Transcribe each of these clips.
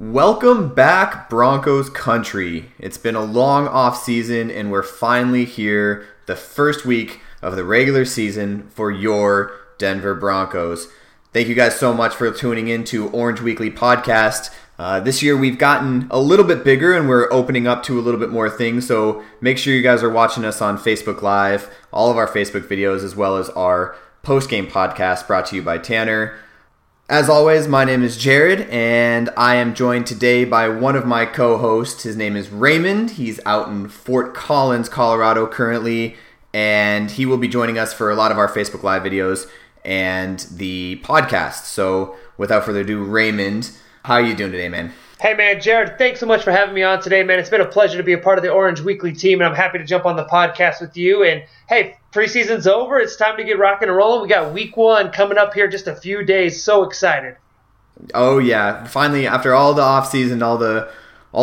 Welcome back, Broncos country. It's been a long off season, and we're finally here, the first week of the regular season for your Denver Broncos. Thank you guys so much for tuning in to Orange Weekly Podcast. This year we've gotten a little bit bigger, and we're opening up to a little bit more things, so make sure you guys are watching us on Facebook Live, all of our Facebook videos, as well as our post-game podcast brought to you by Tanner. As always, my name is Jared, and I am joined today by one of my co-hosts. His name is Raymond. He's out in Fort Collins, Colorado currently, and he will be joining us for a lot of our Facebook Live videos and the podcast. So without further ado, Raymond, how are you doing today, man? Hey, man, Jared, thanks so much for having me on today, man. It's been a pleasure to be a part of the Orange Weekly team, and I'm happy to jump on the podcast with you. And hey, preseason's over. It's time to get rocking and rolling. We got week one coming up here just a few days. So excited. Oh, yeah. Finally, after all the offseason, all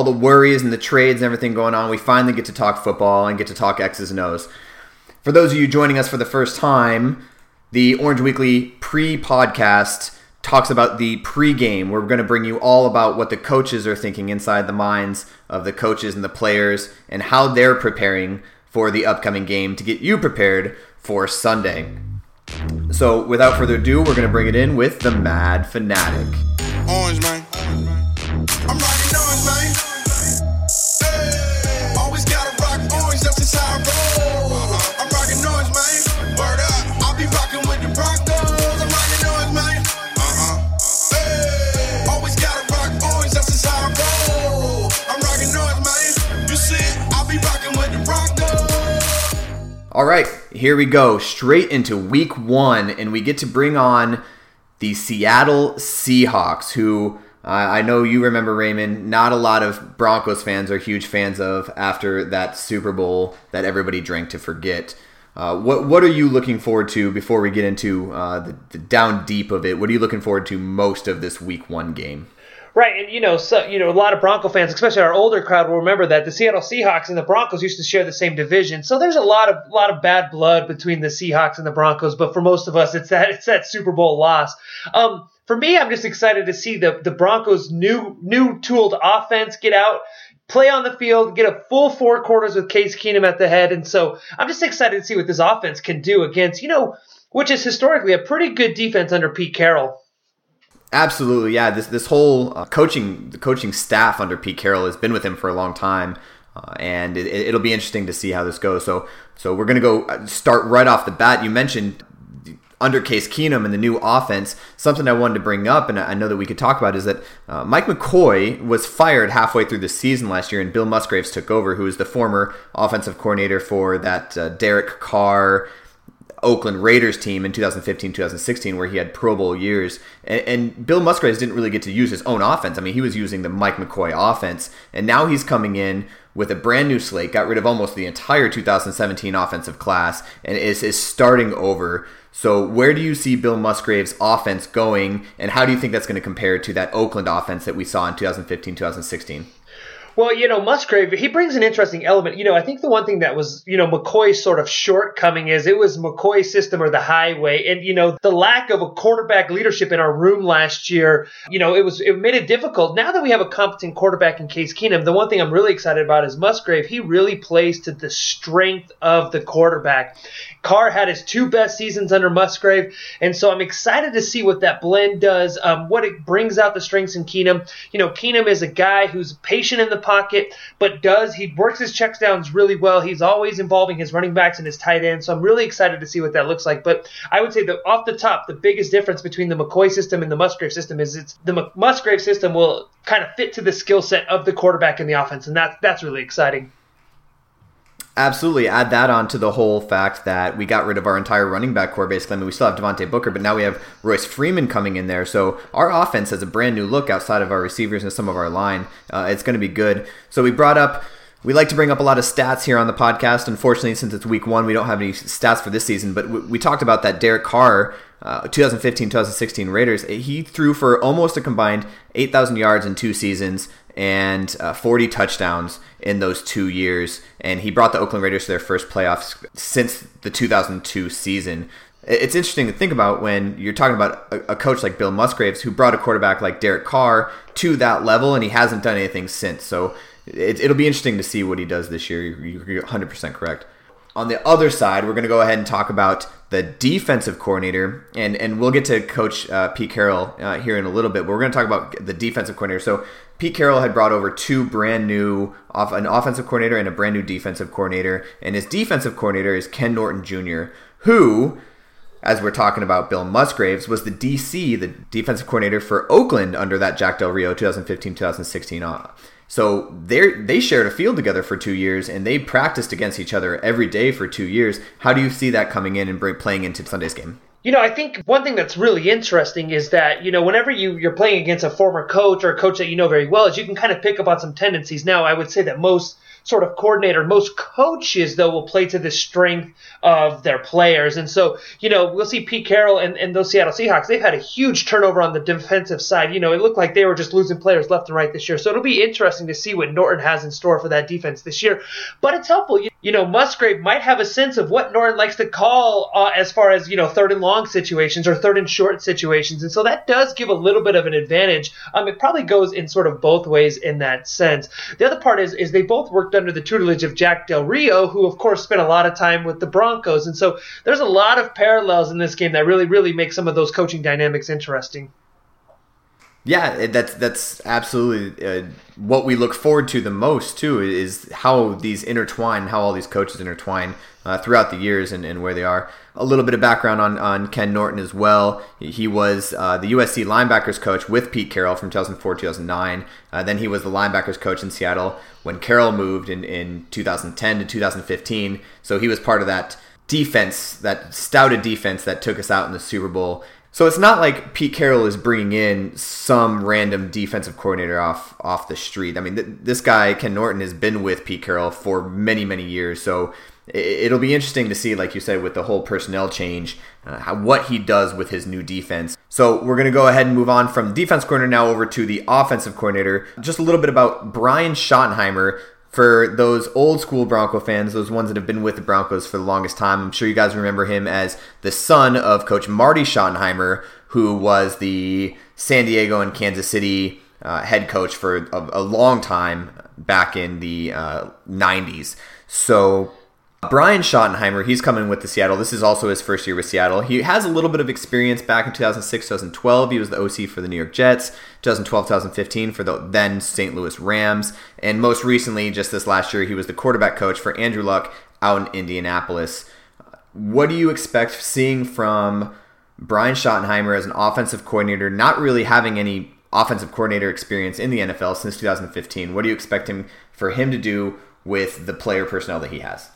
the worries and the trades and everything going on, we finally get to talk football and get to talk X's and O's. For those of you joining us for the first time, the Orange Weekly pre-podcast talks about the pregame. We're going to bring you all about what the coaches are thinking inside the minds of the coaches and the players and how they're preparing for the upcoming game to get you prepared for Sunday. So without further ado, we're going to bring it in with the Mad Fanatic. Orange, man. I'm rocking orange, man. Hey, always gotta rock orange, that's just how I roll. I'm rocking orange, man. Word up. I'll be rocking with the Broncos. I'm rocking orange, man. Hey, always gotta rock orange, that's just how I roll. I'm rocking orange, man. You see it? I'll be rocking with the Broncos. All right, here we go, straight into week one, and we get to bring on the Seattle Seahawks, who I know you remember, Raymond, not a lot of Broncos fans are huge fans of after that Super Bowl that everybody drank to forget. What are you looking forward to before we get into the down deep of it? What are you looking forward to most of this week one game? Right, and a lot of Bronco fans, especially our older crowd, will remember that the Seattle Seahawks and the Broncos used to share the same division. So there's a lot of bad blood between the Seahawks and the Broncos. But for most of us, it's that Super Bowl loss. For me, I'm just excited to see the Broncos' new tooled offense get out, play on the field, get a full four quarters with Case Keenum at the head, and so I'm just excited to see what this offense can do against which is historically a pretty good defense under Pete Carroll. Absolutely, yeah. This whole coaching staff under Pete Carroll has been with him for a long time, and it'll be interesting to see how this goes. So we're going to go start right off the bat. You mentioned under Case Keenum and the new offense. Something I wanted to bring up, and I know that we could talk about, is that Mike McCoy was fired halfway through the season last year, and Bill Musgrave took over, who is the former offensive coordinator for that Derek Carr Oakland Raiders team in 2015-2016, where he had Pro Bowl years, and Bill Musgrave didn't really get to use his own offense. I mean, he was using the Mike McCoy offense, and now he's coming in with a brand new slate, got rid of almost the entire 2017 offensive class, and is starting over. So where do you see Bill Musgrave's offense going, and how do you think that's going to compare to that Oakland offense that we saw in 2015-2016? Well, Musgrave, he brings an interesting element. I think the one thing that was, McCoy's sort of shortcoming is it was McCoy's system or the highway. And, the lack of a quarterback leadership in our room last year, it made it difficult. Now that we have a competent quarterback in Case Keenum, the one thing I'm really excited about is Musgrave. He really plays to the strength of the quarterback. Carr had his two best seasons under Musgrave. And so I'm excited to see what that blend does, what it brings out the strengths in Keenum. Keenum is a guy who's patient in the pocket, but he works his checks downs really well. He's always involving his running backs and his tight ends, so I'm really excited to see what that looks like. But I would say that off the top, the biggest difference between the McCoy system and the Musgrave system is the Musgrave system will kind of fit to the skill set of the quarterback in the offense, and that's really exciting. Absolutely. Add that on to the whole fact that we got rid of our entire running back core, basically. I mean, we still have Devontae Booker, but now we have Royce Freeman coming in there. So our offense has a brand new look outside of our receivers and some of our line. It's going to be good. So we like to bring up a lot of stats here on the podcast. Unfortunately, since it's week one, we don't have any stats for this season, but we talked about that Derek Carr 2015-2016 Raiders. He threw for almost a combined 8,000 yards in two seasons and 40 touchdowns in those 2 years, and he brought the Oakland Raiders to their first playoffs since the 2002 season. It's interesting to think about when you're talking about a coach like Bill Musgrave, who brought a quarterback like Derek Carr to that level, and he hasn't done anything since. So it'll be interesting to see what he does this year. You're 100% correct. On the other side, we're going to go ahead and talk about the defensive coordinator, and we'll get to Coach Pete Carroll here in a little bit, but we're going to talk about the defensive coordinator. So Pete Carroll had brought over an offensive coordinator and a brand new defensive coordinator, and his defensive coordinator is Ken Norton Jr., who, as we're talking about Bill Musgraves, was the DC, the defensive coordinator for Oakland under that Jack Del Rio 2015-2016. So they shared a field together for 2 years, and they practiced against each other every day for 2 years. How do you see that coming in and playing into Sunday's game? I think one thing that's really interesting is that, whenever you're playing against a former coach or a coach that you know very well, is you can kind of pick up on some tendencies. Now, I would say that most coaches, though, will play to the strength of their players. And so, we'll see Pete Carroll and those Seattle Seahawks. They've had a huge turnover on the defensive side. It looked like they were just losing players left and right this year. So it'll be interesting to see what Norton has in store for that defense this year. But it's helpful. Musgrave might have a sense of what Norton likes to call as far as, third and long situations or third and short situations. And so that does give a little bit of an advantage. It probably goes in sort of both ways in that sense. The other part is they both worked under the tutelage of Jack Del Rio, who, of course, spent a lot of time with the Broncos. And so there's a lot of parallels in this game that really, really make some of those coaching dynamics interesting. Yeah, that's absolutely what we look forward to the most, too, is how all these coaches intertwine throughout the years and where they are. A little bit of background on Ken Norton as well. He was the USC linebackers coach with Pete Carroll from 2004-2009. Then he was the linebackers coach in Seattle when Carroll moved in 2010 to 2015. So he was part of that defense, that stouted defense that took us out in the Super Bowl. So it's not like Pete Carroll is bringing in some random defensive coordinator off the street. I mean, this guy, Ken Norton, has been with Pete Carroll for many, many years. So it'll be interesting to see, like you said, with the whole personnel change, what he does with his new defense. So we're going to go ahead and move on from defense coordinator now over to the offensive coordinator. Just a little bit about Brian Schottenheimer. For those old school Bronco fans, those ones that have been with the Broncos for the longest time, I'm sure you guys remember him as the son of Coach Marty Schottenheimer, who was the San Diego and Kansas City head coach for a long time back in the 90s. So Brian Schottenheimer, he's coming with the Seattle. This is also his first year with Seattle. He has a little bit of experience back in 2006, 2012. He was the OC for the New York Jets, 2012, 2015 for the then St. Louis Rams. And most recently, just this last year, he was the quarterback coach for Andrew Luck out in Indianapolis. What do you expect seeing from Brian Schottenheimer as an offensive coordinator, not really having any offensive coordinator experience in the NFL since 2015? What do you expect for him to do with the player personnel that he has?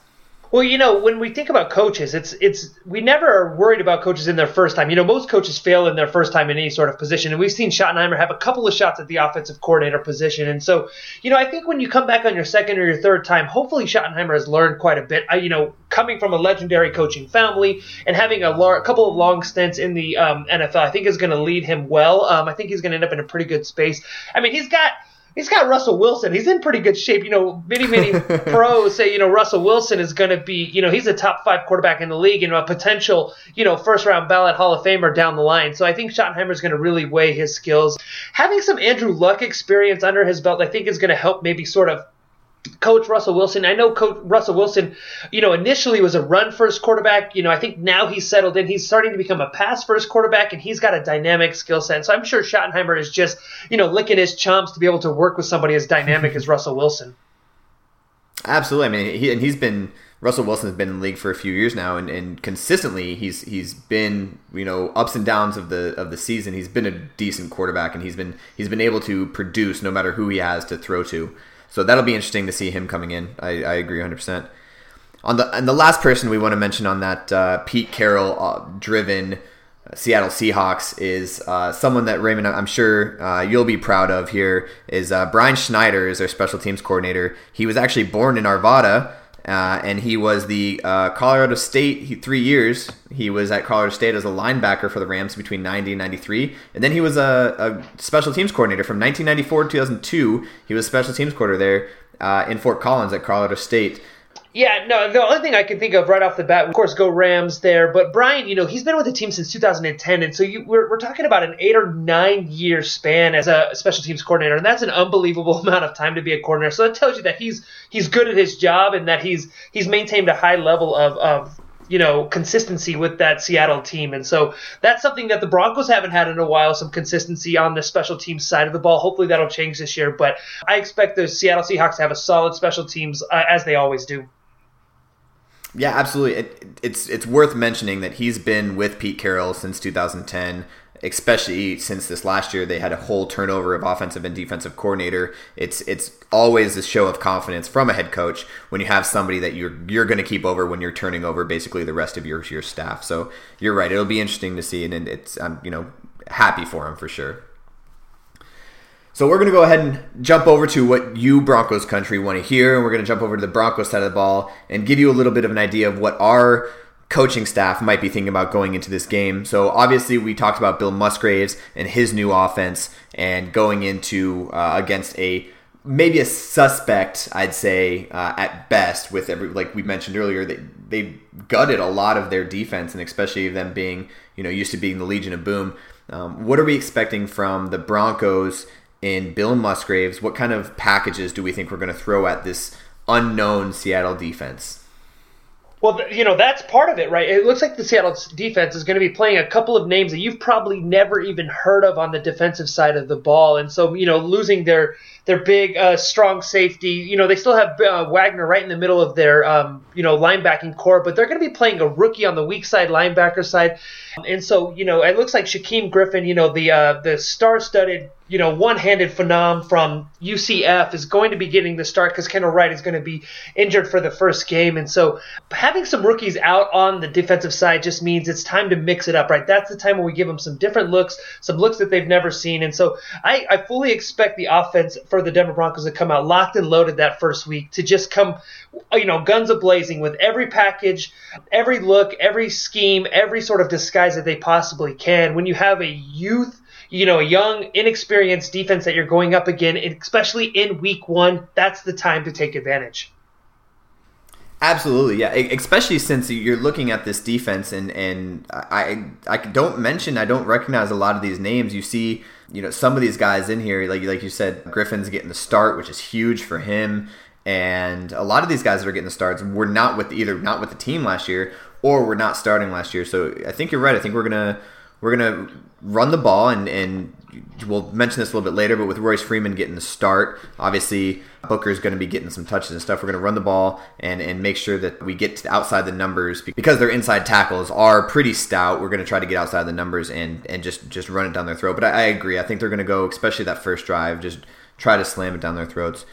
Well, when we think about coaches, we never are worried about coaches in their first time. Most coaches fail in their first time in any sort of position, and we've seen Schottenheimer have a couple of shots at the offensive coordinator position. And so, I think when you come back on your second or your third time, hopefully Schottenheimer has learned quite a bit. Coming from a legendary coaching family and having a couple of long stints in the NFL, I think is going to lead him well. I think he's going to end up in a pretty good space. I mean, He's got Russell Wilson. He's in pretty good shape. Many, many pros say, Russell Wilson is going to be, he's a top five quarterback in the league and a potential, first round ballot Hall of Famer down the line. So I think Schottenheimer is going to really weigh his skills. Having some Andrew Luck experience under his belt, I think is going to help maybe sort of Coach Russell Wilson, I know Coach Russell Wilson, initially was a run-first quarterback. I think now he's settled in. He's starting to become a pass-first quarterback, and he's got a dynamic skill set. And so I'm sure Schottenheimer is just, licking his chops to be able to work with somebody as dynamic as Russell Wilson. Absolutely. I mean, Russell Wilson has been in the league for a few years now, and consistently he's been, ups and downs of the season. He's been a decent quarterback, and he's been able to produce no matter who he has to throw to. So that'll be interesting to see him coming in. I agree 100%. And the last person we want to mention on that Pete Carroll-driven Seattle Seahawks is someone that, Raymond, I'm sure you'll be proud of here, is Brian Schneider is their special teams coordinator. He was actually born in Arvada, and he was the Colorado State, 3 years. He was at Colorado State as a linebacker for the Rams between 90 and 93. And then he was a special teams coordinator from 1994 to 2002. He was special teams coordinator there in Fort Collins at Colorado State. Yeah, no, the only thing I can think of right off the bat, of course, go Rams there. But Brian, he's been with the team since 2010. And so we're talking about an 8 or 9 year span as a special teams coordinator. And that's an unbelievable amount of time to be a coordinator. So that tells you that he's good at his job and that he's maintained a high level of consistency with that Seattle team. And so that's something that the Broncos haven't had in a while, some consistency on the special teams side of the ball. Hopefully that'll change this year. But I expect the Seattle Seahawks to have a solid special teams as they always do. Yeah, absolutely. It's worth mentioning that he's been with Pete Carroll since 2010, especially since this last year they had a whole turnover of offensive and defensive coordinator. It's always a show of confidence from a head coach when you have somebody that you're going to keep over when you're turning over basically the rest of your staff. So you're right. It'll be interesting to see, and I'm happy for him for sure. So we're going to go ahead and jump over to what you Broncos country want to hear, and we're going to jump over to the Broncos side of the ball and give you a little bit of an idea of what our coaching staff might be thinking about going into this game. So obviously we talked about Bill Musgrave and his new offense and going into against maybe a suspect, I'd say, at best, with like we mentioned earlier, they gutted a lot of their defense, and especially them being used to being the Legion of Boom. What are we expecting from the Broncos in Bill Musgraves? What kind of packages do we think we're going to throw at this unknown Seattle defense? Well, that's part of it, right? It looks like the Seattle defense is going to be playing a couple of names that you've probably never even heard of on the defensive side of the ball. And so, losing their big, strong safety, they still have Wagner right in the middle of their, linebacking core, but they're going to be playing a rookie on the weak side, linebacker side. And so, it looks like Shaquem Griffin, the star-studded, one-handed phenom from UCF is going to be getting the start because Kendall Wright is going to be injured for the first game. And so having some rookies out on the defensive side just means it's time to mix it up, right? That's the time when we give them some different looks, some looks that they've never seen. And so I fully expect the offense for the Denver Broncos to come out locked and loaded that first week, to just come, guns a-blazing with every package, every look, every scheme, every sort of disguise that they possibly can. When you have a youth, a young, inexperienced defense that you're going up against, especially in week 1, that's the time to take advantage. Absolutely, yeah. Especially since you're looking at this defense, and I don't recognize a lot of these names. You see, some of these guys in here, like you said, Griffin's getting the start, which is huge for him. And a lot of these guys that are getting the starts were not with the team last year, or were not starting last year. So I think you're right. I think we're gonna run the ball, and we'll mention this a little bit later, but with Royce Freeman getting the start, obviously Booker's going to be getting some touches and stuff. We're going to run the ball and make sure that we get outside the numbers, because their inside tackles are pretty stout. We're going to try to get outside the numbers and just run it down their throat. But I agree. I think they're going to go, especially that first drive, just try to slam it down their throats.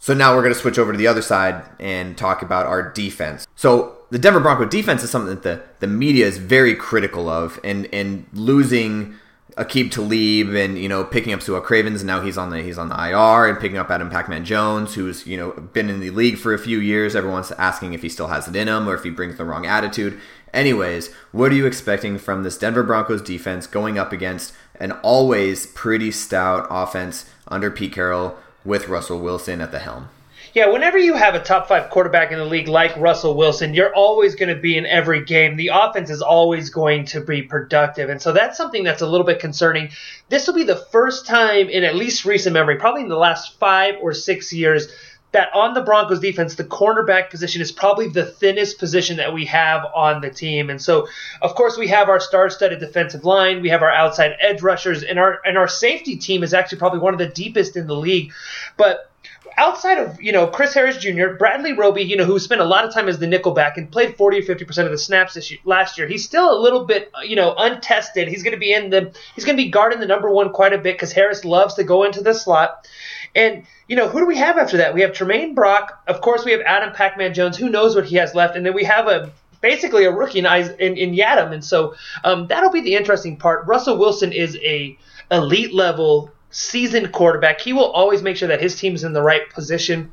So now we're going to switch over to the other side and talk about our defense. So the Denver Bronco defense is something that the media is very critical of, and losing Aqib Talib and, picking up Su'a Cravens, and now he's on the IR, and picking up Adam Pacman Jones, who's, been in the league for a few years. Everyone's asking if he still has it in him or if he brings the wrong attitude. Anyways, what are you expecting from this Denver Broncos defense going up against an always pretty stout offense under Pete Carroll with Russell Wilson at the helm? Yeah, whenever you have a top 5 quarterback in the league like Russell Wilson, you're always going to be in every game. The offense is always going to be productive. And so that's something that's a little bit concerning. This will be the first time in at least recent memory, probably in the last 5 or 6 years, that on the Broncos defense, the cornerback position is probably the thinnest position that we have on the team. And so, of course, we have our star-studded defensive line. We have our outside edge rushers. And our safety team is actually probably one of the deepest in the league. But outside of, Chris Harris Jr., Bradley Roby, who spent a lot of time as the nickelback and played 40 or 50% of the snaps last year, he's still a little bit, untested. He's going to be guarding the number one quite a bit because Harris loves to go into the slot. And, who do we have after that? We have Tremaine Brock. Of course, we have Adam Pacman Jones. Who knows what he has left? And then we have basically a rookie in Yadam. And so that'll be the interesting part. Russell Wilson is an elite-level seasoned quarterback. He will always make sure that his team is in the right position.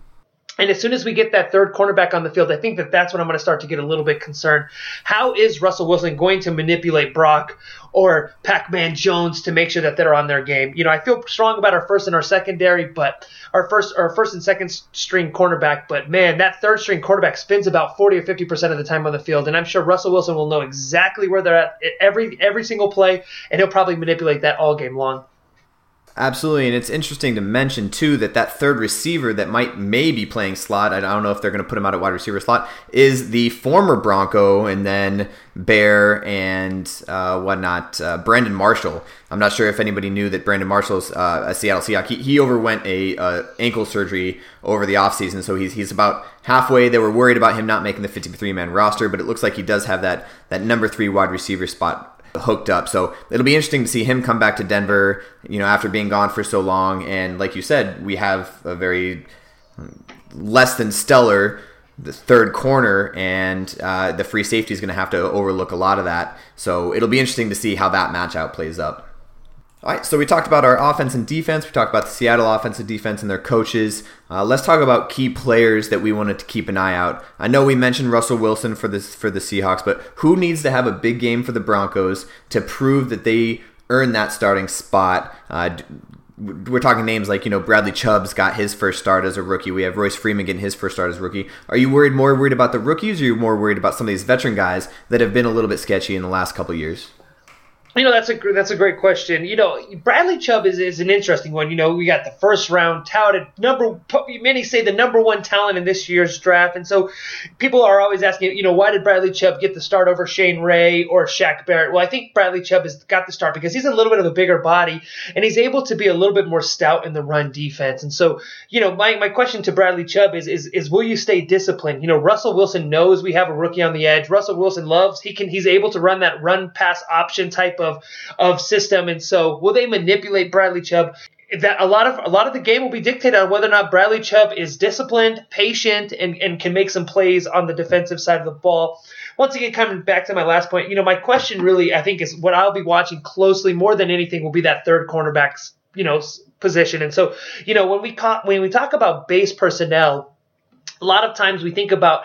And as soon as we get that third cornerback on the field, I think that's when I'm going to start to get a little bit concerned. How is Russell Wilson going to manipulate Brock or Pacman Jones to make sure that they're on their game? I feel strong about our first and our secondary, but our first and second string cornerback. But man, that third string quarterback spends about 40 or 50% of the time on the field, and I'm sure Russell Wilson will know exactly where they're at every single play, and he'll probably manipulate that all game long. Absolutely, and it's interesting to mention, too, that third receiver that may be playing slot, I don't know if they're going to put him out at wide receiver slot, is the former Bronco and then Bear and Brandon Marshall. I'm not sure if anybody knew that Brandon Marshall's a Seattle Seahawk. He underwent an ankle surgery over the offseason, so he's about halfway. They were worried about him not making the 53-man roster, but it looks like he does have that number 3 wide receiver spot hooked up. So it'll be interesting to see him come back to Denver, after being gone for so long. And like you said, we have a very less than stellar the third corner, and the free safety is going to have to overlook a lot of that. So it'll be interesting to see how that matchup plays up. All right, so we talked about our offense and defense. We talked about the Seattle offense and defense and their coaches. Let's talk about key players that we wanted to keep an eye out. I know we mentioned Russell Wilson for the Seahawks, but who needs to have a big game for the Broncos to prove that they earned that starting spot? We're talking names like, Bradley Chubb's got his first start as a rookie. We have Royce Freeman getting his first start as a rookie. Are you more worried about the rookies, or are you more worried about some of these veteran guys that have been a little bit sketchy in the last couple of years? That's a great question. Bradley Chubb is an interesting one. We got the first round touted many say the number one talent in this year's draft. And so people are always asking, why did Bradley Chubb get the start over Shane Ray or Shaq Barrett? Well, I think Bradley Chubb has got the start because he's a little bit of a bigger body and he's able to be a little bit more stout in the run defense. And so, my question to Bradley Chubb is will you stay disciplined? Russell Wilson knows we have a rookie on the edge. Russell Wilson he's able to run that run pass option type of system, and so will they manipulate Bradley Chubb? That a lot of the game will be dictated on whether or not Bradley Chubb is disciplined, patient, and can make some plays on the defensive side of the ball. Once again, coming back to my last point, my question really, I think, is what I'll be watching closely more than anything will be that third cornerback's position. And so when we talk about base personnel, a lot of times we think about,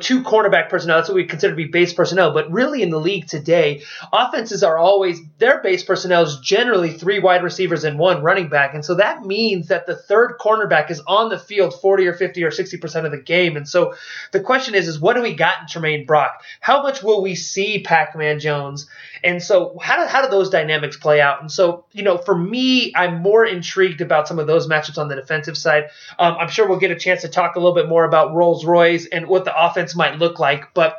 two cornerback personnel. That's what we consider to be base personnel. But really in the league today, offenses are always – their base personnel is generally 3 wide receivers and 1 running back. And so that means that the third cornerback is on the field 40 or 50 or 60% of the game. And so the question is what do we got in Tremaine Brock? How much will we see Pacman Jones? And so how do those dynamics play out? And so, for me, I'm more intrigued about some of those matchups on the defensive side. I'm sure we'll get a chance to talk a little bit more about Rolls-Royce and what the offense might look like. But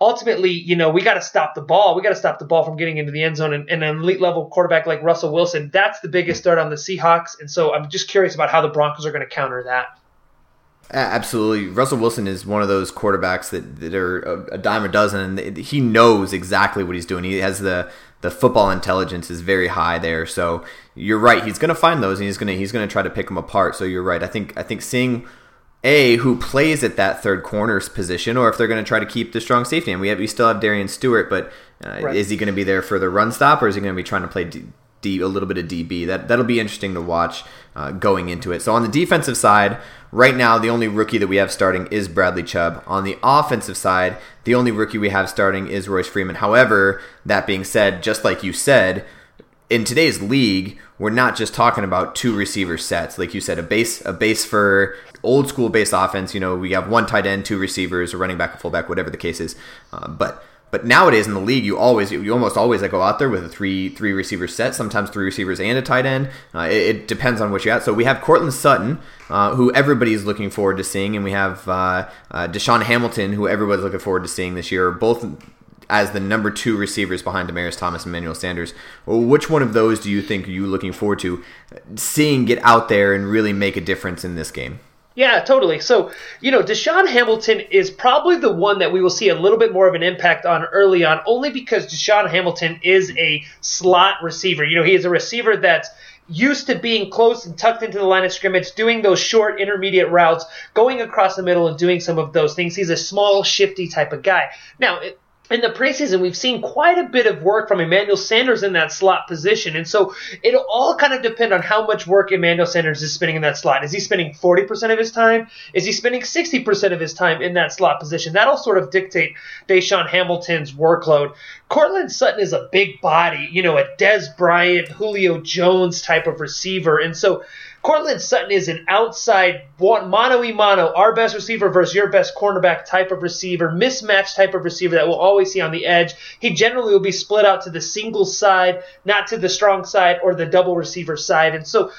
ultimately, we got to stop the ball. We got to stop the ball from getting into the end zone. And an elite-level quarterback like Russell Wilson, that's the biggest threat on the Seahawks. And so I'm just curious about how the Broncos are going to counter that. Absolutely. Russell Wilson is one of those quarterbacks that are a dime a dozen, and he knows exactly what he's doing. He has the football intelligence is very high there. So you're right. He's going to find those, and he's going to try to pick them apart. So you're right. I think seeing who plays at that third corner's position, or if they're going to try to keep the strong safety. And we still have Darian Stewart, but right. Is he going to be there for the run stop, or is he going to be trying to play a little bit of DB? That'll be interesting to watch going into it. So on the defensive side, right now the only rookie that we have starting is Bradley Chubb. On the offensive side, the only rookie we have starting is Royce Freeman. However, that being said, just like you said, in today's league, we're not just talking about 2 receiver sets. Like you said, a base for old school base offense. We have 1 tight end, 2 receivers, a running back, a fullback, whatever the case is. But But nowadays in the league, you almost always go out there with a three receiver set, sometimes three receivers and a tight end. It depends on what you're at. So we have Courtland Sutton, who everybody's looking forward to seeing, and we have DaeSean Hamilton, who everybody's looking forward to seeing this year, both as the number two receivers behind Demaryius Thomas and Emmanuel Sanders. Which one of those do you think are you looking forward to seeing get out there and really make a difference in this game? Yeah, totally. So, DaeSean Hamilton is probably the one that we will see a little bit more of an impact on early on, only because DaeSean Hamilton is a slot receiver. He is a receiver that's used to being close and tucked into the line of scrimmage, doing those short intermediate routes, going across the middle and doing some of those things. He's a small, shifty type of guy. Now, in the preseason, we've seen quite a bit of work from Emmanuel Sanders in that slot position. And so it'll all kind of depend on how much work Emmanuel Sanders is spending in that slot. Is he spending 40% of his time? Is he spending 60% of his time in that slot position? That'll sort of dictate DaeSean Hamilton's workload. Courtland Sutton is a big body, a Des Bryant, Julio Jones type of receiver. And so Courtland Sutton is an outside, mano-a-mano, our best receiver versus your best cornerback type of receiver, mismatch type of receiver that we'll always see on the edge. He generally will be split out to the single side, not to the strong side or the double receiver side. And so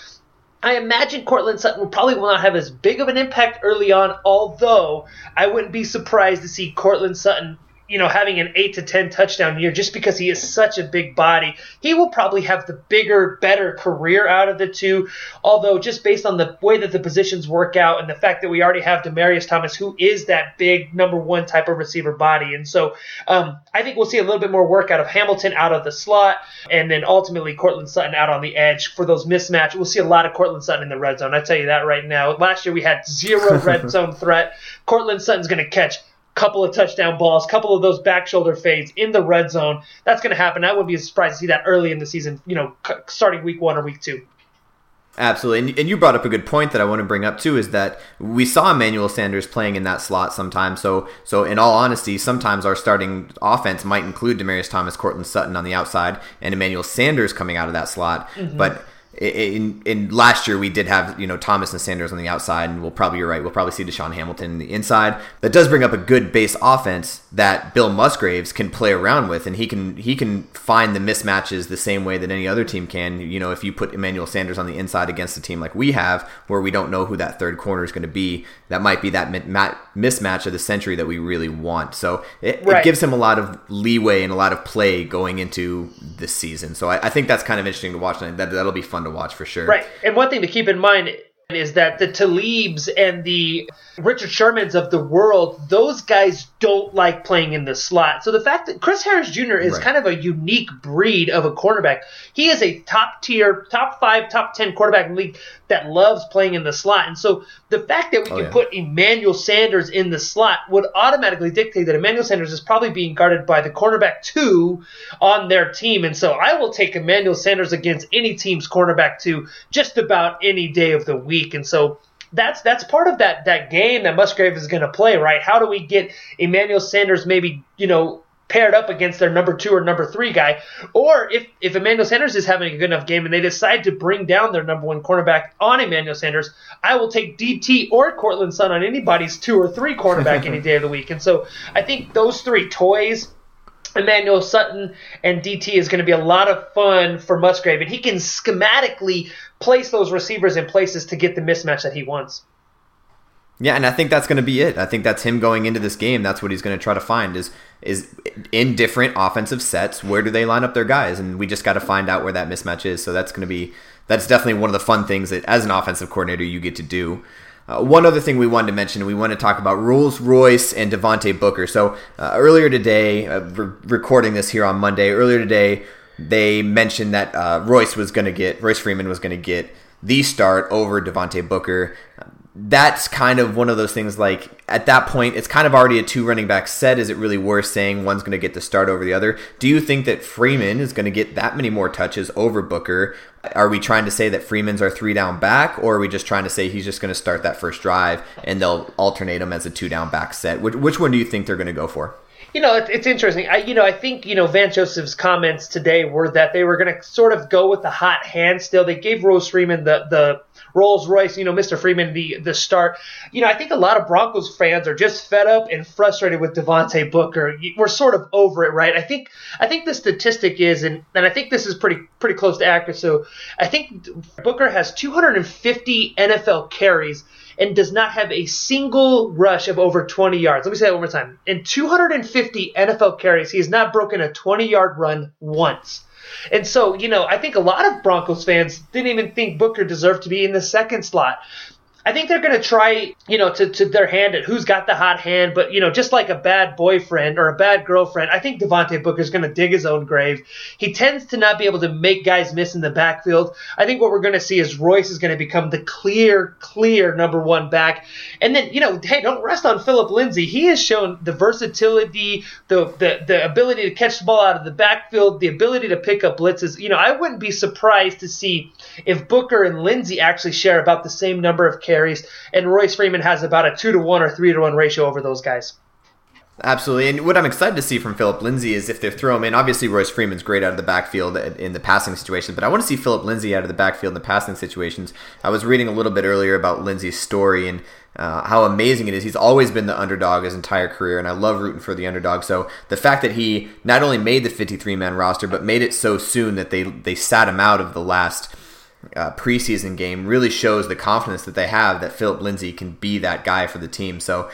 I imagine Courtland Sutton will probably not have as big of an impact early on, although I wouldn't be surprised to see Courtland Sutton having an 8 to 10 touchdown year just because he is such a big body. He will probably have the bigger, better career out of the two, although just based on the way that the positions work out and the fact that we already have Demaryius Thomas, who is that big number one type of receiver body. And so I think we'll see a little bit more work out of Hamilton out of the slot and then ultimately Courtland Sutton out on the edge for those mismatch. We'll see a lot of Courtland Sutton in the red zone. I tell you that right now. Last year we had zero red zone threat. Courtland Sutton's going to catch couple of touchdown balls, couple of those back shoulder fades in the red zone. That's going to happen. I wouldn't be surprised to see that early in the season, starting week one or week two. Absolutely. And you brought up a good point that I want to bring up too, is that we saw Emmanuel Sanders playing in that slot sometimes. So in all honesty, sometimes our starting offense might include Demaryius Thomas, Courtland Sutton on the outside, and Emmanuel Sanders coming out of that slot. Mm-hmm. But in last year, we did have Thomas and Sanders on the outside, and we'll probably see DaeSean Hamilton on the inside. That does bring up a good base offense that Bill Musgraves can play around with, and he can find the mismatches the same way that any other team can. If you put Emmanuel Sanders on the inside against a team like we have, where we don't know who that third corner is going to be, that might be that mismatch of the century that we really want. So it gives him a lot of leeway and a lot of play going into this season. So I think that's kind of interesting to watch. That'll be fun to watch for sure. Right. And one thing to keep in mind is that the Talibs and the Richard Shermans of the world, those guys don't like playing in the slot. So the fact that Chris Harris Jr. is kind of a unique breed of a cornerback. He is a top tier, top 5, top 10 quarterback in the league that loves playing in the slot. And so the fact that we can put Emmanuel Sanders in the slot would automatically dictate that Emmanuel Sanders is probably being guarded by the cornerback 2 on their team. And so I will take Emmanuel Sanders against any team's cornerback 2 just about any day of the week. And so that's part of that game that Musgrave is going to play, right? How do we get Emmanuel Sanders maybe, paired up against their number 2 or number 3 guy? Or if Emmanuel Sanders is having a good enough game and they decide to bring down their number 1 cornerback on Emmanuel Sanders, I will take DT or Courtland Sutton on anybody's 2 or 3 cornerback any day of the week. And so I think those 3 toys, Emmanuel Sutton and DT, is going to be a lot of fun for Musgrave, and he can schematically place those receivers in places to get the mismatch that he wants. Yeah, and I think that's going to be it. I think that's him going into this game. That's what he's going to try to find is in different offensive sets, where do they line up their guys? And we just got to find out where that mismatch is. So that's definitely one of the fun things that as an offensive coordinator you get to do. One other thing we wanted to mention, we want to talk about Rolls-Royce and Devontae Booker. So earlier today, recording this here on Monday, they mentioned that Royce Freeman was going to get the start over Devontae Booker. That's kind of one of those things, like at that point, it's kind of already a 2 running back set. Is it really worth saying one's going to get the start over the other? Do you think that Freeman is going to get that many more touches over Booker? Are we trying to say that Freeman's our 3-down back, or are we just trying to say he's just going to start that first drive and they'll alternate him as a 2-down back set? Which one do you think they're going to go for? you know, it's interesting. I think Vance Joseph's comments today were that they were going to sort of go with the hot hand still. They gave Royce Freeman the Rolls Royce, Mr. Freeman, the start. I think a lot of Broncos fans are just fed up and frustrated with Devontae Booker. We're sort of over it, right? I think the statistic is, and I think this is pretty close to accurate. So I think Booker has 250 NFL carries and does not have a single rush of over 20 yards. Let me say that one more time. In 250 NFL carries, he has not broken a 20-yard run once. And so, I think a lot of Broncos fans didn't even think Booker deserved to be in the second slot. I think they're going to try, to their hand at who's got the hot hand. But, just like a bad boyfriend or a bad girlfriend, I think Devontae Booker is going to dig his own grave. He tends to not be able to make guys miss in the backfield. I think what we're going to see is Royce is going to become the clear number one back. And then, hey, don't rest on Philip Lindsay. He has shown the versatility, the ability to catch the ball out of the backfield, the ability to pick up blitzes. I wouldn't be surprised to see if Booker and Lindsay actually share about the same number of carries, and Royce Freeman has about a 2-to-1 or 3-to-1 ratio over those guys. Absolutely. And what I'm excited to see from Philip Lindsay is if they throw him in. Obviously, Royce Freeman's great out of the backfield in the passing situation, but I want to see Philip Lindsay out of the backfield in the passing situations. I was reading a little bit earlier about Lindsay's story and how amazing it is. He's always been the underdog his entire career, and I love rooting for the underdog. So the fact that he not only made the 53-man roster, but made it so soon that they sat him out of the last preseason game really shows the confidence that they have that Philip Lindsay can be that guy for the team. So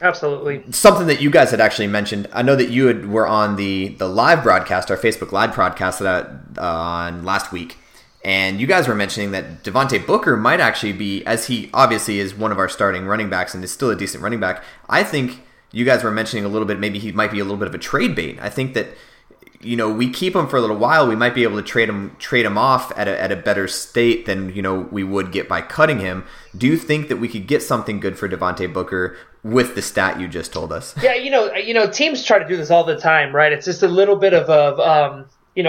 absolutely. Something that you guys had actually mentioned. I know that you were on the live broadcast, our Facebook live broadcast that on last week. And you guys were mentioning that Devontae Booker might actually be, as he obviously is one of our starting running backs and is still a decent running back. I think you guys were mentioning a little bit, maybe he might be a little bit of a trade bait. I think that, we keep him for a little while. We might be able to trade him off at a better state than we would get by cutting him. Do you think that we could get something good for Devontae Booker with the stat you just told us? Yeah, teams try to do this all the time, right? It's just a little bit of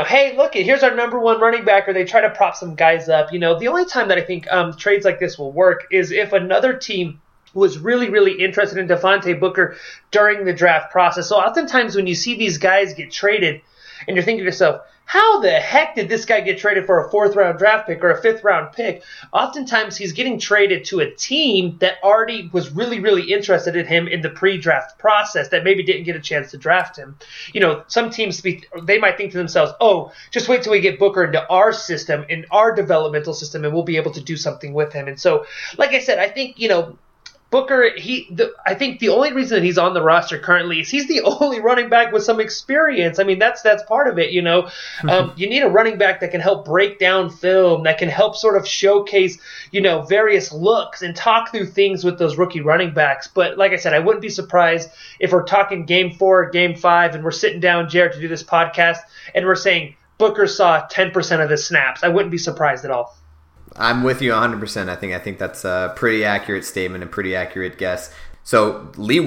hey, look, here's our number one running back, or they try to prop some guys up. The only time that I think trades like this will work is if another team was really, really interested in Devontae Booker during the draft process. So oftentimes when you see these guys get traded, and you're thinking to yourself, how the heck did this guy get traded for a 4th-round draft pick or a 5th-round pick? Oftentimes, he's getting traded to a team that already was really, really interested in him in the pre-draft process that maybe didn't get a chance to draft him. Some teams, they might think to themselves, oh, just wait till we get Booker into our system, in our developmental system, and we'll be able to do something with him. And so, like I said, I think, Booker, I think the only reason that he's on the roster currently is he's the only running back with some experience. I mean, that's part of it, You need a running back that can help break down film, that can help sort of showcase, various looks and talk through things with those rookie running backs. But like I said, I wouldn't be surprised if we're talking game 4 or game 5 and we're sitting down, Jared, to do this podcast, and we're saying Booker saw 10% of the snaps. I wouldn't be surprised at all. I'm with you 100%. I think that's a pretty accurate statement and pretty accurate guess. So great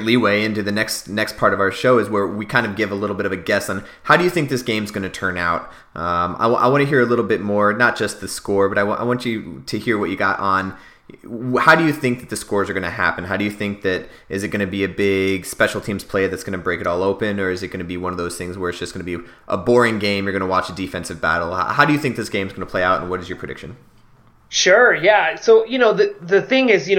leeway into the next part of our show is where we kind of give a little bit of a guess on how do you think this game's going to turn out. I want to hear a little bit more, not just the score, but I want you to hear what you got on how do you think that the scores are going to happen? How do you think that, is it going to be a big special teams play that's going to break it all open, or is it going to be one of those things where it's just going to be a boring game, you're going to watch a defensive battle? How do you think this game's going to play out, and what is your prediction? Sure, yeah. So, the thing is, the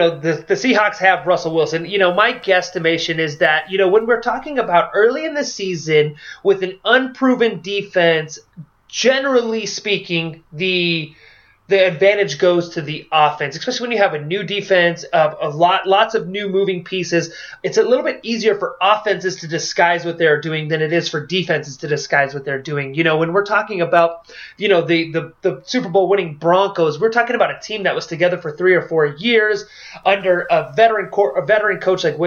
Seahawks have Russell Wilson. My guesstimation is that, when we're talking about early in the season with an unproven defense, generally speaking, the advantage goes to the offense, especially when you have a new defense, lots of new moving pieces. It's a little bit easier for offenses to disguise what they're doing than it is for defenses to disguise what they're doing. When we're talking about, the Super Bowl winning Broncos, we're talking about a team that was together for 3 or 4 years under a veteran coach like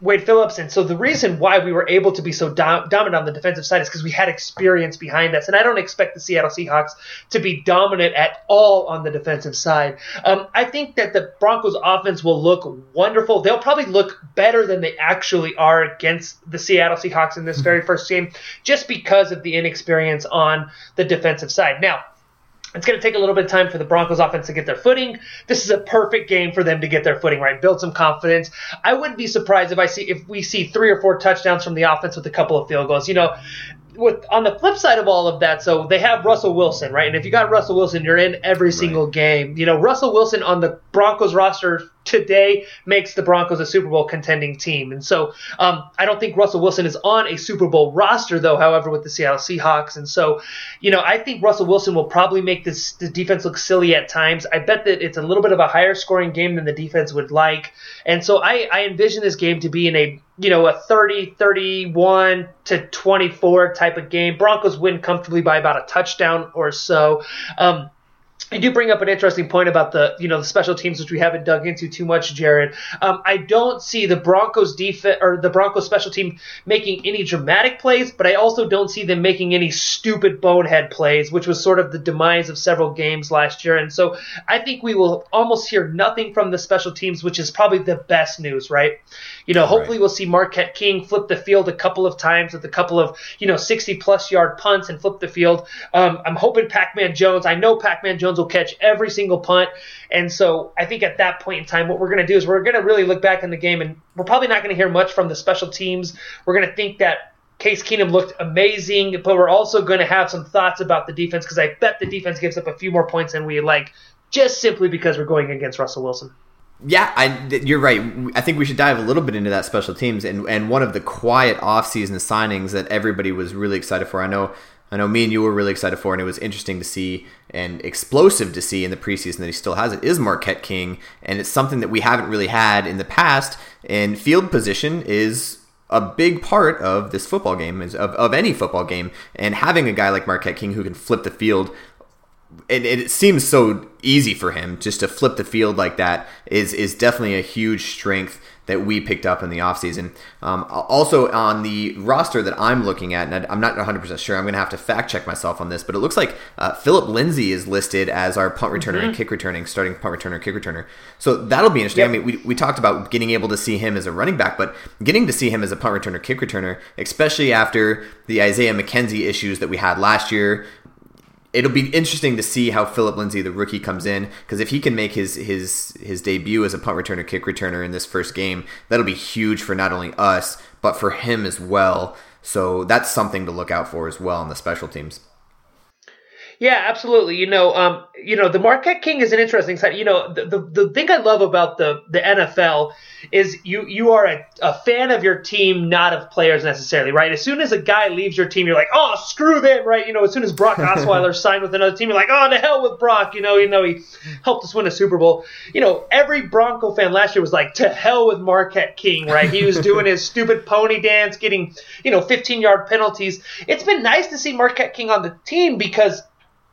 Wade Phillips. And so the reason why we were able to be so dominant on the defensive side is because we had experience behind us. And I don't expect the Seattle Seahawks to be dominant at all on the defensive side. I think that the Broncos offense will look wonderful. They'll probably look better than they actually are against the Seattle Seahawks in this very first game, just because of the inexperience on the defensive side. Now, It's going to take a little bit of time for the Broncos offense to get their footing. This is a perfect game for them to get their footing right, build some confidence. I wouldn't be surprised if we see 3 or 4 touchdowns from the offense with a couple of field goals. You know, on the flip side of all of that, so they have Russell Wilson, right? And if you got Russell Wilson, you're in every single game. You know, Russell Wilson on the Broncos roster today makes the Broncos a Super Bowl contending team. And so I don't think Russell Wilson is on a Super Bowl roster, though, however, with the Seattle Seahawks. And so, you know, I think Russell Wilson will probably make the defense look silly at times. I bet that it's a little bit of a higher scoring game than the defense would like. And so I envision this game to be in a 30-31 to 24 type of game. Broncos win comfortably by about a touchdown or so. You do bring up an interesting point about the special teams, which we haven't dug into too much, Jared. I don't see the Broncos defense or the Broncos special team making any dramatic plays, but I also don't see them making any stupid bonehead plays, which was sort of the demise of several games last year. And so I think we will almost hear nothing from the special teams, which is probably the best news, right? You know, hopefully we'll see Marquette King flip the field a couple of times with a couple of 60-plus yard punts and flip the field. I'm hoping Pacman Jones. I know Pacman Jones will catch every single punt. And so I think at that point in time, what we're going to do is we're going to really look back in the game, and we're probably not going to hear much from the special teams. We're going to think that Case Keenum looked amazing, but we're also going to have some thoughts about the defense, because I bet the defense gives up a few more points than we like, just simply because we're going against Russell Wilson. Yeah, you're right. I think we should dive a little bit into that special teams and one of the quiet offseason signings that everybody was really excited for. I know me and you were really excited for, and it was interesting to see and explosive to see in the preseason that he still has it, is Marquette King. And it's something that we haven't really had in the past. And field position is a big part of this football game, of any football game. And having a guy like Marquette King who can flip the field, it seems so easy for him just to flip the field like that, is definitely a huge strength that we picked up in the offseason. Also on the roster that I'm looking at, and I'm not 100% sure, I'm going to have to fact check myself on this, but it looks like Philip Lindsay is listed as our punt returner and kick returning, starting punt returner, kick returner. So that'll be interesting. Yep. I mean, we talked about getting able to see him as a running back, but getting to see him as a punt returner, kick returner, especially after the Isaiah McKenzie issues that we had last year, it'll be interesting to see how Philip Lindsay, the rookie, comes in, because if he can make his debut as a punt returner, kick returner in this first game, that'll be huge for not only us, but for him as well. So that's something to look out for as well on the special teams. Yeah, absolutely. The Marquette King is an interesting side. You know, the thing I love about the NFL is you are a fan of your team, not of players necessarily, right? As soon as a guy leaves your team, you're like, oh, screw them, right? You know, as soon as Brock Osweiler signed with another team, you're like, oh, to hell with Brock. You know, he helped us win a Super Bowl. You know, every Bronco fan last year was like, to hell with Marquette King, right? He was doing his stupid pony dance, getting 15-yard penalties. It's been nice to see Marquette King on the team, because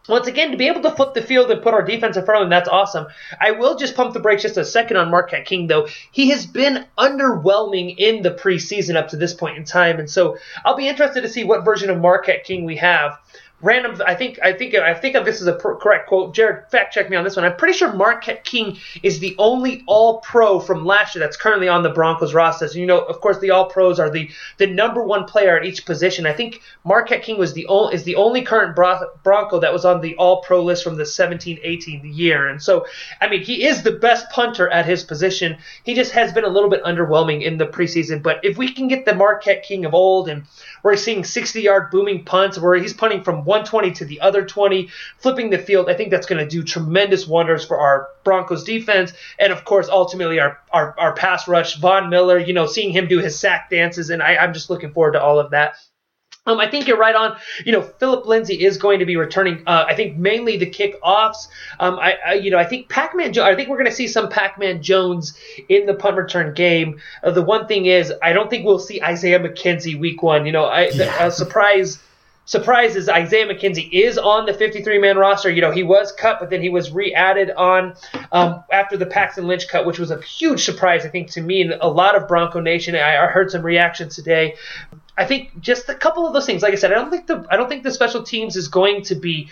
once again, to be able to flip the field and put our defense in front of him, that's awesome. I will just pump the brakes just a second on Marquette King, though. He has been underwhelming in the preseason up to this point in time, and so I'll be interested to see what version of Marquette King we have. Random, I think this is a correct quote. Jared, fact check me on this one. I'm pretty sure Marquette King is the only All-Pro from last year that's currently on the Broncos roster. So, you know, of course, the All-Pros are the number one player at each position. I think Marquette King was the only current Bronco that was on the All-Pro list from the 17-18 year. And so, I mean, he is the best punter at his position. He just has been a little bit underwhelming in the preseason. But if we can get the Marquette King of old, and we're seeing 60-yard booming punts where he's punting from 120 to the other 20, flipping the field, I think that's going to do tremendous wonders for our Broncos defense, and of course ultimately our pass rush. Von Miller, seeing him do his sack dances, and I'm just looking forward to all of that. I think you're right on. Philip Lindsay is going to be returning. I think mainly the kickoffs. I think Pacman Jones. I think we're going to see some Pacman Jones in the punt return game. The one thing is, I don't think we'll see Isaiah McKenzie week one. Surprise is Isaiah McKenzie is on the 53-man roster. He was cut, but then he was re-added on after the Paxton Lynch cut, which was a huge surprise, I think, to me and a lot of Bronco Nation. I heard some reactions today. I think just a couple of those things. Like I said, I don't think the special teams is going to be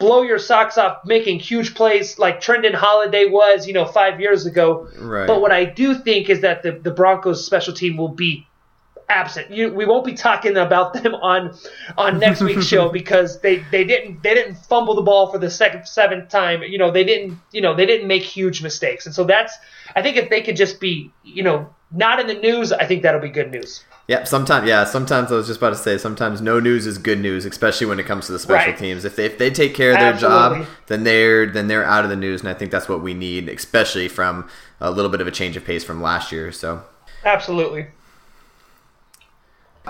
blow your socks off making huge plays like Trendon Holiday was, 5 years ago. Right. But what I do think is that the Broncos special team will be absent. We won't be talking about them on next week's show because they didn't fumble the ball for the seventh time. They didn't make huge mistakes. And so I think if they could just be, not in the news, I think that'll be good news. Yep. Sometimes I was just about to say, sometimes no news is good news, especially when it comes to the special teams. If they take care of their job, then they're out of the news. And I think that's what we need, especially from a little bit of a change of pace from last year. So absolutely.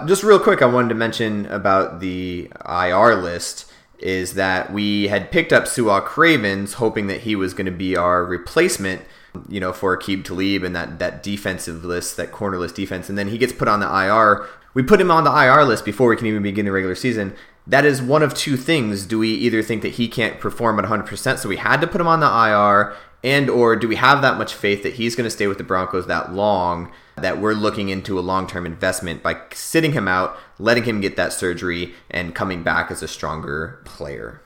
Just real quick, I wanted to mention about the IR list is that we had picked up Su'a Cravens, hoping that he was going to be our replacement for Aqib Talib and that defensive list, that corner list defense. And then he gets put on the IR. We put him on the IR list before we can even begin the regular season. That is one of two things. Do we either think that he can't perform at 100%, so we had to put him on the IR, and or do we have that much faith that he's going to stay with the Broncos that long that we're looking into a long-term investment by sitting him out, letting him get that surgery, and coming back as a stronger player?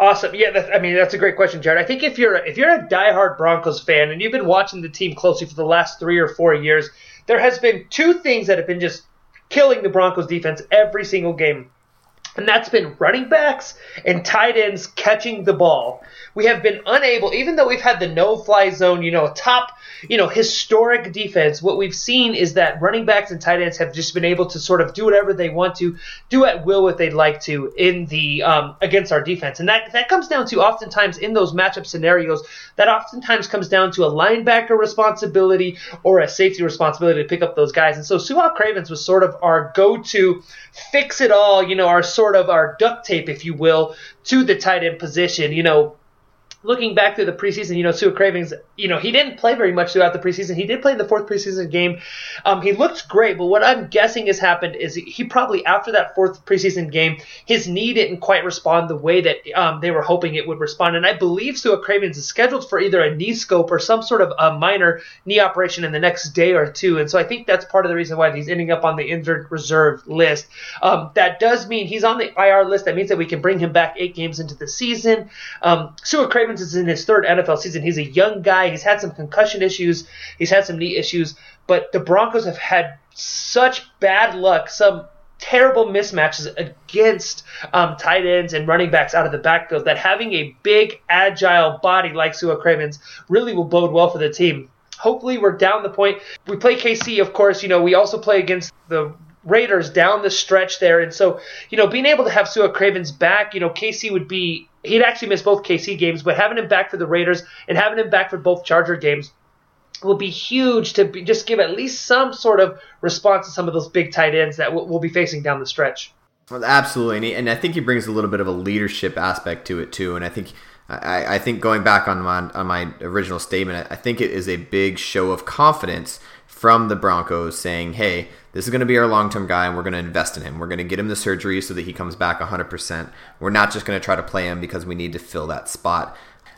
Awesome. Yeah, that's a great question, Jared. I think if you're a diehard Broncos fan and you've been watching the team closely for the last 3 or 4 years, there has been two things that have been just killing the Broncos defense every single game. And that's been running backs and tight ends catching the ball. We have been unable, even though we've had the no-fly zone, top, historic defense, what we've seen is that running backs and tight ends have just been able to sort of do whatever they want to, do at will what they'd like to in the against our defense. And that comes down to oftentimes in those matchup scenarios, that oftentimes comes down to a linebacker responsibility or a safety responsibility to pick up those guys. And so Su'a Cravens was sort of our go-to fix-it-all, our sort of our duct tape, if you will, to the tight end position. Looking back through the preseason, Su'a Cravens, he didn't play very much throughout the preseason. He did play the fourth preseason game. He looked great, but what I'm guessing has happened is he probably, after that fourth preseason game, his knee didn't quite respond the way that they were hoping it would respond. And I believe Su'a Cravens is scheduled for either a knee scope or some sort of a minor knee operation in the next day or two. And so I think that's part of the reason why he's ending up on the injured reserve list. That does mean he's on the IR list. That means that we can bring him back 8 games into the season. Su'a Cravens is in his 3rd NFL season. He's a young guy. He's had some concussion issues. He's had some knee issues. But the Broncos have had such bad luck, some terrible mismatches against tight ends and running backs out of the backfield that having a big, agile body like Su'a Cravens really will bode well for the team. Hopefully we're down the point. We play KC, of course. We also play against the Raiders down the stretch there. And so, being able to have Su'a Cravens back, KC would be – he'd actually missed both KC games, but having him back for the Raiders and having him back for both Charger games will be huge to just give at least some sort of response to some of those big tight ends that we'll be facing down the stretch. Well, absolutely. And I think he brings a little bit of a leadership aspect to it too. And I think going back on my original statement, I think it is a big show of confidence from the Broncos saying, hey, this is going to be our long-term guy, and we're going to invest in him. We're going to get him the surgery so that he comes back 100%. We're not just going to try to play him because we need to fill that spot.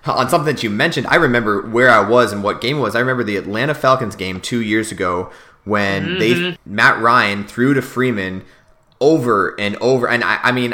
On something that you mentioned, I remember where I was and what game it was. I remember the Atlanta Falcons game 2 years ago when Matt Ryan threw to Freeman over and over. And I mean,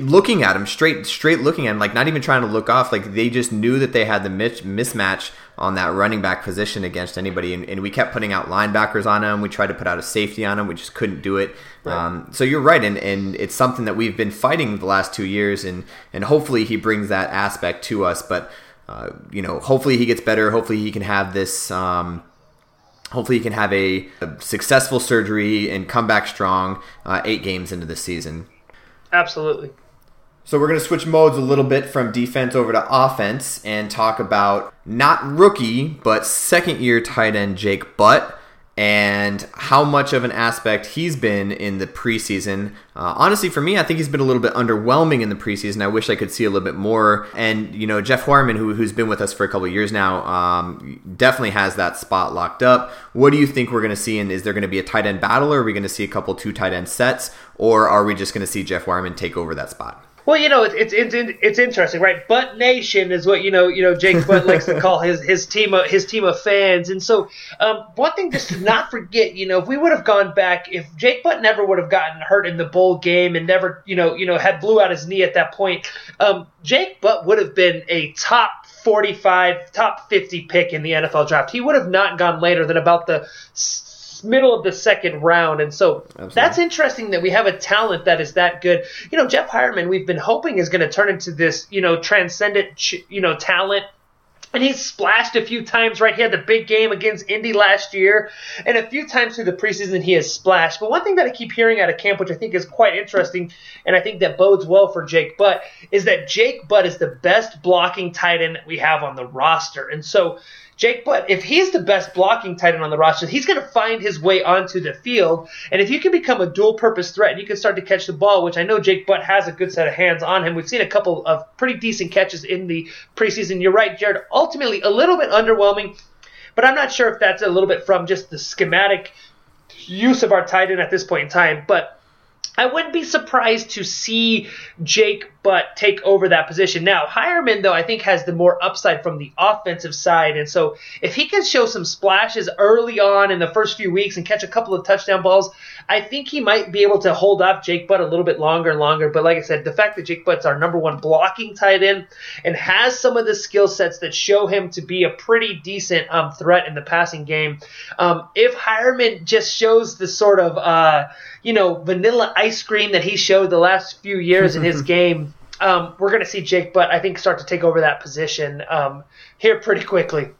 looking at him, straight looking at him, like not even trying to look off, like they just knew that they had the mismatch on that running back position against anybody. And we kept putting out linebackers on him. We tried to put out a safety on him. We just couldn't do it. Right. So you're right. And it's something that we've been fighting the last 2 years. And hopefully he brings that aspect to us. But, hopefully he gets better. Hopefully he can have this hopefully he can have a successful surgery and come back strong 8 games into the season. Absolutely. So we're going to switch modes a little bit from defense over to offense and talk about not rookie, but second-year tight end Jake Butt and how much of an aspect he's been in the preseason. Honestly, for me, I think he's been a little bit underwhelming in the preseason. I wish I could see a little bit more. And, Jeff Heuerman, who's been with us for a couple of years now, definitely has that spot locked up. What do you think we're going to see? And is there going to be a tight end battle? Or are we going to see a couple 2 tight end sets? Or are we just going to see Jeff Heuerman take over that spot? Well, it's interesting, right? Butt Nation is what Jake Butt likes to call his team of fans, and so one thing just to not forget, if we would have gone back, if Jake Butt never would have gotten hurt in the bowl game and never had blew out his knee at that point, Jake Butt would have been a top 45, top 50 pick in the NFL draft. He would have not gone later than about the middle of the second round. And so That's interesting that we have a talent that is that good. You know, Jeff Heuerman, we've been hoping is going to turn into this, you know, transcendent, you know, talent. And he's splashed a few times, right? He had the big game against Indy last year. And a few times through the preseason, he has splashed. But one thing that I keep hearing out of camp, which I think is quite interesting, and I think that bodes well for Jake Butt, is that Jake Butt is the best blocking tight end that we have on the roster. And so Jake Butt, if he's the best blocking tight end on the roster, he's going to find his way onto the field. And if you can become a dual-purpose threat and you can start to catch the ball, which I know Jake Butt has a good set of hands on him. We've seen a couple of pretty decent catches in the preseason. You're right, Jared. Ultimately, a little bit underwhelming, but I'm not sure if that's a little bit from just the schematic use of our tight end at this point in time. But I wouldn't be surprised to see Jake Butt take over that position. Now, Heuerman, though, I think has the more upside from the offensive side. And so if he can show some splashes early on in the first few weeks and catch a couple of touchdown balls, I think he might be able to hold off Jake Butt a little bit longer and longer. But like I said, the fact that Jake Butt's our number one blocking tight end and has some of the skill sets that show him to be a pretty decent threat in the passing game. If Heuerman just shows the sort of, vanilla ice cream that he showed the last few years in his game, we're going to see Jake Butt, I think, start to take over that position here pretty quickly.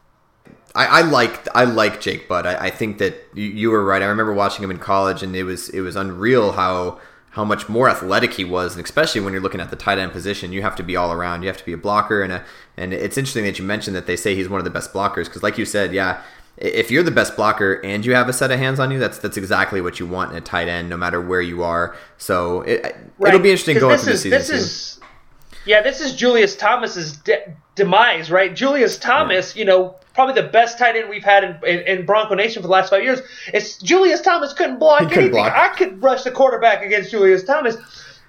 I like Jake Butt. I think that you were right. I remember watching him in college, and it was unreal how much more athletic he was, and especially when you're looking at the tight end position, you have to be all around. You have to be a blocker, and it's interesting that you mentioned that they say he's one of the best blockers because, like you said, yeah, if you're the best blocker and you have a set of hands on you, that's exactly what you want in a tight end, no matter where you are. So it'll be interesting going through the season. This is Julius Thomas's demise, right? Julius Thomas, probably the best tight end we've had in Bronco Nation for the last 5 years. It's Julius Thomas couldn't block anything. I could rush the quarterback against Julius Thomas.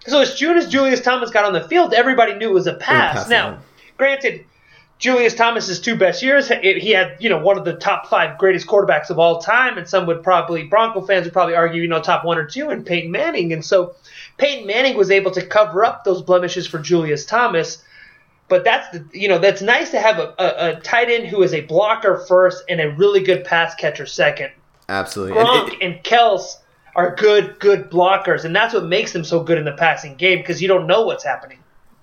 So as soon as Julius Thomas got on the field, everybody knew it was a pass. Now, granted, Julius Thomas's two best years, he had, one of the top five greatest quarterbacks of all time, and some would probably, Bronco fans would probably argue, top one or two, and Peyton Manning. And so Peyton Manning was able to cover up those blemishes for Julius Thomas. But that's nice to have a tight end who is a blocker first and a really good pass catcher second. Absolutely. Gronk and Kelce are good blockers, and that's what makes them so good in the passing game because you don't know what's happening.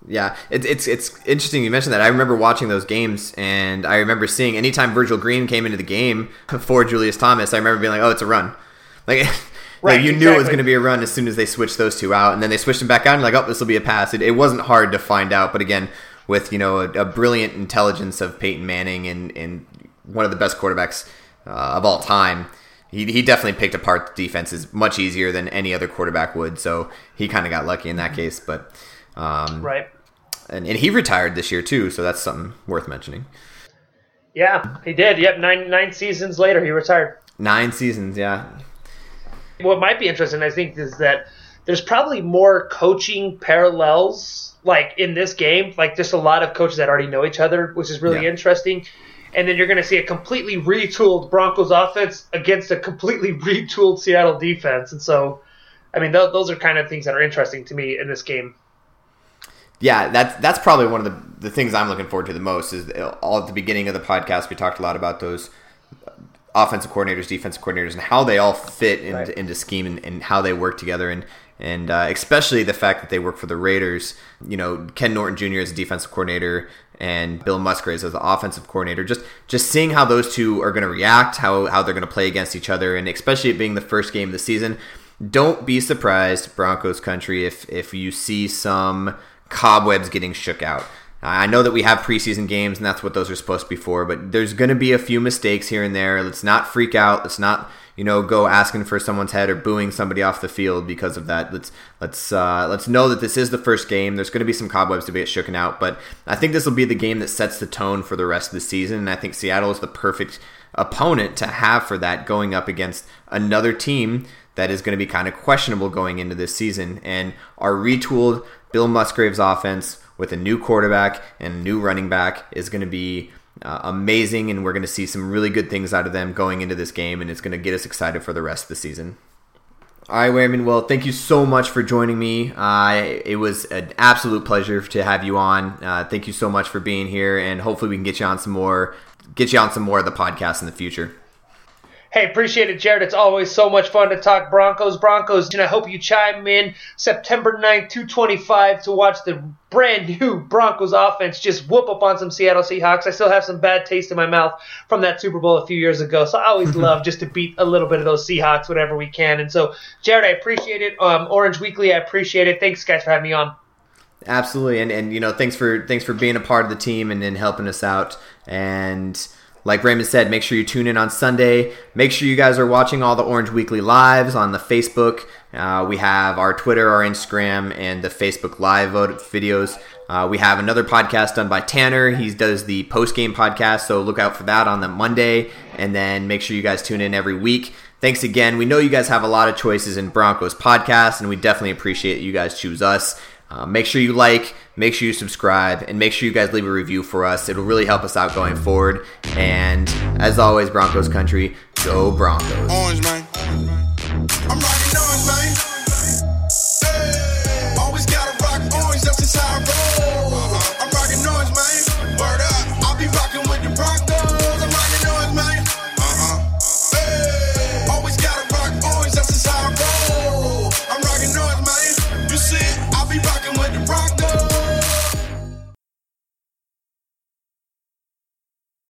Yeah, it's interesting you mentioned that. I remember watching those games, and I remember seeing anytime Virgil Green came into the game for Julius Thomas, I remember being like, oh, it's a run. Like, you knew it was going to be a run as soon as they switched those two out, and then they switched them back out, and like, oh, this will be a pass. It wasn't hard to find out, but again, with a brilliant intelligence of Peyton Manning and one of the best quarterbacks of all time, he definitely picked apart the defenses much easier than any other quarterback would, so he kind of got lucky in that case, but And he retired this year too, so that's something worth mentioning. Yeah, he did. Yep, nine seasons later, he retired. 9 seasons, yeah. What might be interesting, I think, is that there's probably more coaching parallels, like in this game, like just a lot of coaches that already know each other, which is really interesting. And then you're going to see a completely retooled Broncos offense against a completely retooled Seattle defense, and so, I mean, those are kind of things that are interesting to me in this game. Yeah, that's probably one of the things I'm looking forward to the most is all at the beginning of the podcast, we talked a lot about those offensive coordinators, defensive coordinators, and how they all fit into scheme and how they work together. And especially the fact that they work for the Raiders, Ken Norton Jr. as a defensive coordinator and Bill Musgrave as the offensive coordinator. Just seeing how those two are going to react, how they're going to play against each other, and especially it being the first game of the season. Don't be surprised, Broncos country, if you see some cobwebs getting shook out. I know that we have preseason games, and that's what those are supposed to be for, but there's going to be a few mistakes here and there. Let's not freak out. Let's not, go asking for someone's head or booing somebody off the field because of that. Let's know that this is the first game. There's going to be some cobwebs to be shooken out, but I think this will be the game that sets the tone for the rest of the season, and I think Seattle is the perfect opponent to have for that, going up against another team that is going to be kind of questionable going into this season. And our retooled Bill Musgrave's offense with a new quarterback and a new running back is going to be amazing, and we're going to see some really good things out of them going into this game, and it's going to get us excited for the rest of the season. All right, Raymond, well, thank you so much for joining me. It was an absolute pleasure to have you on. Thank you so much for being here, and hopefully we can get you on some more of the podcast in the future. Hey, appreciate it, Jared. It's always so much fun to talk Broncos. And I hope you chime in September 9th, 2:25 to watch the brand new Broncos offense just whoop up on some Seattle Seahawks. I still have some bad taste in my mouth from that Super Bowl a few years ago, so I always love just to beat a little bit of those Seahawks whenever we can. And so, Jared, I appreciate it. Orange Weekly, I appreciate it. Thanks, guys, for having me on. Absolutely, and you know, thanks for being a part of the team and helping us out. And like Raymond said, make sure you tune in on Sunday. Make sure you guys are watching all the Orange Weekly Lives on the Facebook. We have our Twitter, our Instagram, and the Facebook Live videos. We have another podcast done by Tanner. He does the post-game podcast, so look out for that on the Monday. And then make sure you guys tune in every week. Thanks again. We know you guys have a lot of choices in Broncos podcasts, and we definitely appreciate you guys choose us. Make sure you like, make sure you subscribe, and make sure you guys leave a review for us. It'll really help us out going forward. And as always, Broncos country, go Broncos. Orange, man.